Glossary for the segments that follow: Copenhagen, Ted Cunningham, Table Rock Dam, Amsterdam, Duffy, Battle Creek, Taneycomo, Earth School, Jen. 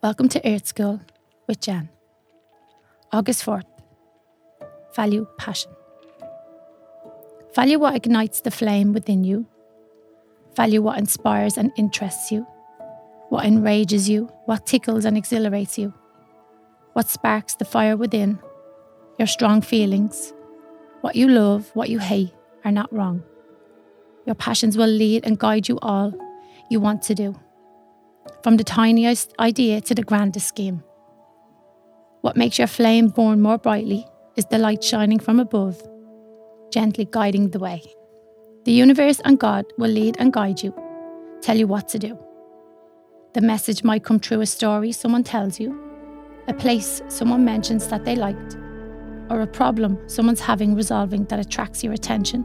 Welcome to Earth School with Jen. August 4th. Value passion. Value what ignites the flame within you. Value what inspires and interests you. What enrages you, what tickles and exhilarates you. What sparks the fire within. Your strong feelings. What you love, what you hate are not wrong. Your passions will lead and guide you all you want to do. From the tiniest idea to the grandest scheme. What makes your flame burn more brightly is the light shining from above, gently guiding the way. The universe and God will lead and guide you, tell you what to do. The message might come through a story someone tells you, a place someone mentions that they liked, or a problem someone's having resolving that attracts your attention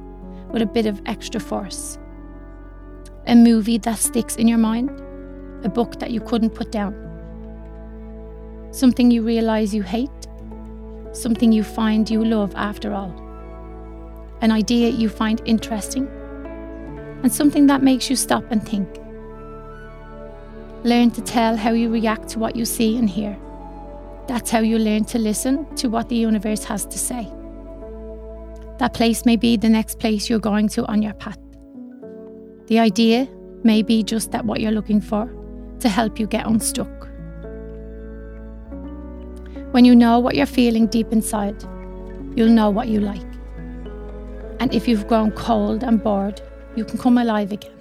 with a bit of extra force. A movie that sticks in your mind, a book that you couldn't put down. Something you realise you hate. Something you find you love after all. An idea you find interesting. And something that makes you stop and think. Learn to tell how you react to what you see and hear. That's how you learn to listen to what the universe has to say. That place may be the next place you're going to on your path. The idea may be just that what you're looking for, to help you get unstuck. When you know what you're feeling deep inside, you'll know what you like. And if you've grown cold and bored, you can come alive again.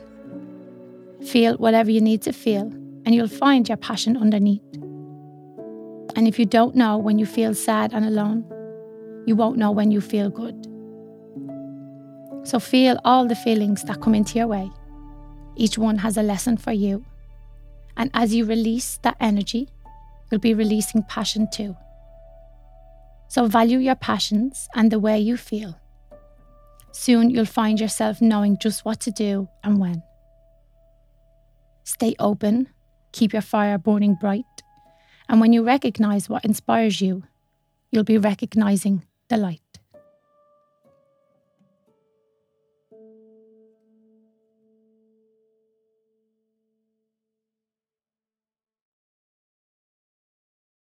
Feel whatever you need to feel, and you'll find your passion underneath. And if you don't know when you feel sad and alone, you won't know when you feel good. So feel all the feelings that come into your way. Each one has a lesson for you. And as you release that energy, you'll be releasing passion too. So value your passions and the way you feel. Soon you'll find yourself knowing just what to do and when. Stay open, keep your fire burning bright. And when you recognise what inspires you, you'll be recognising the light.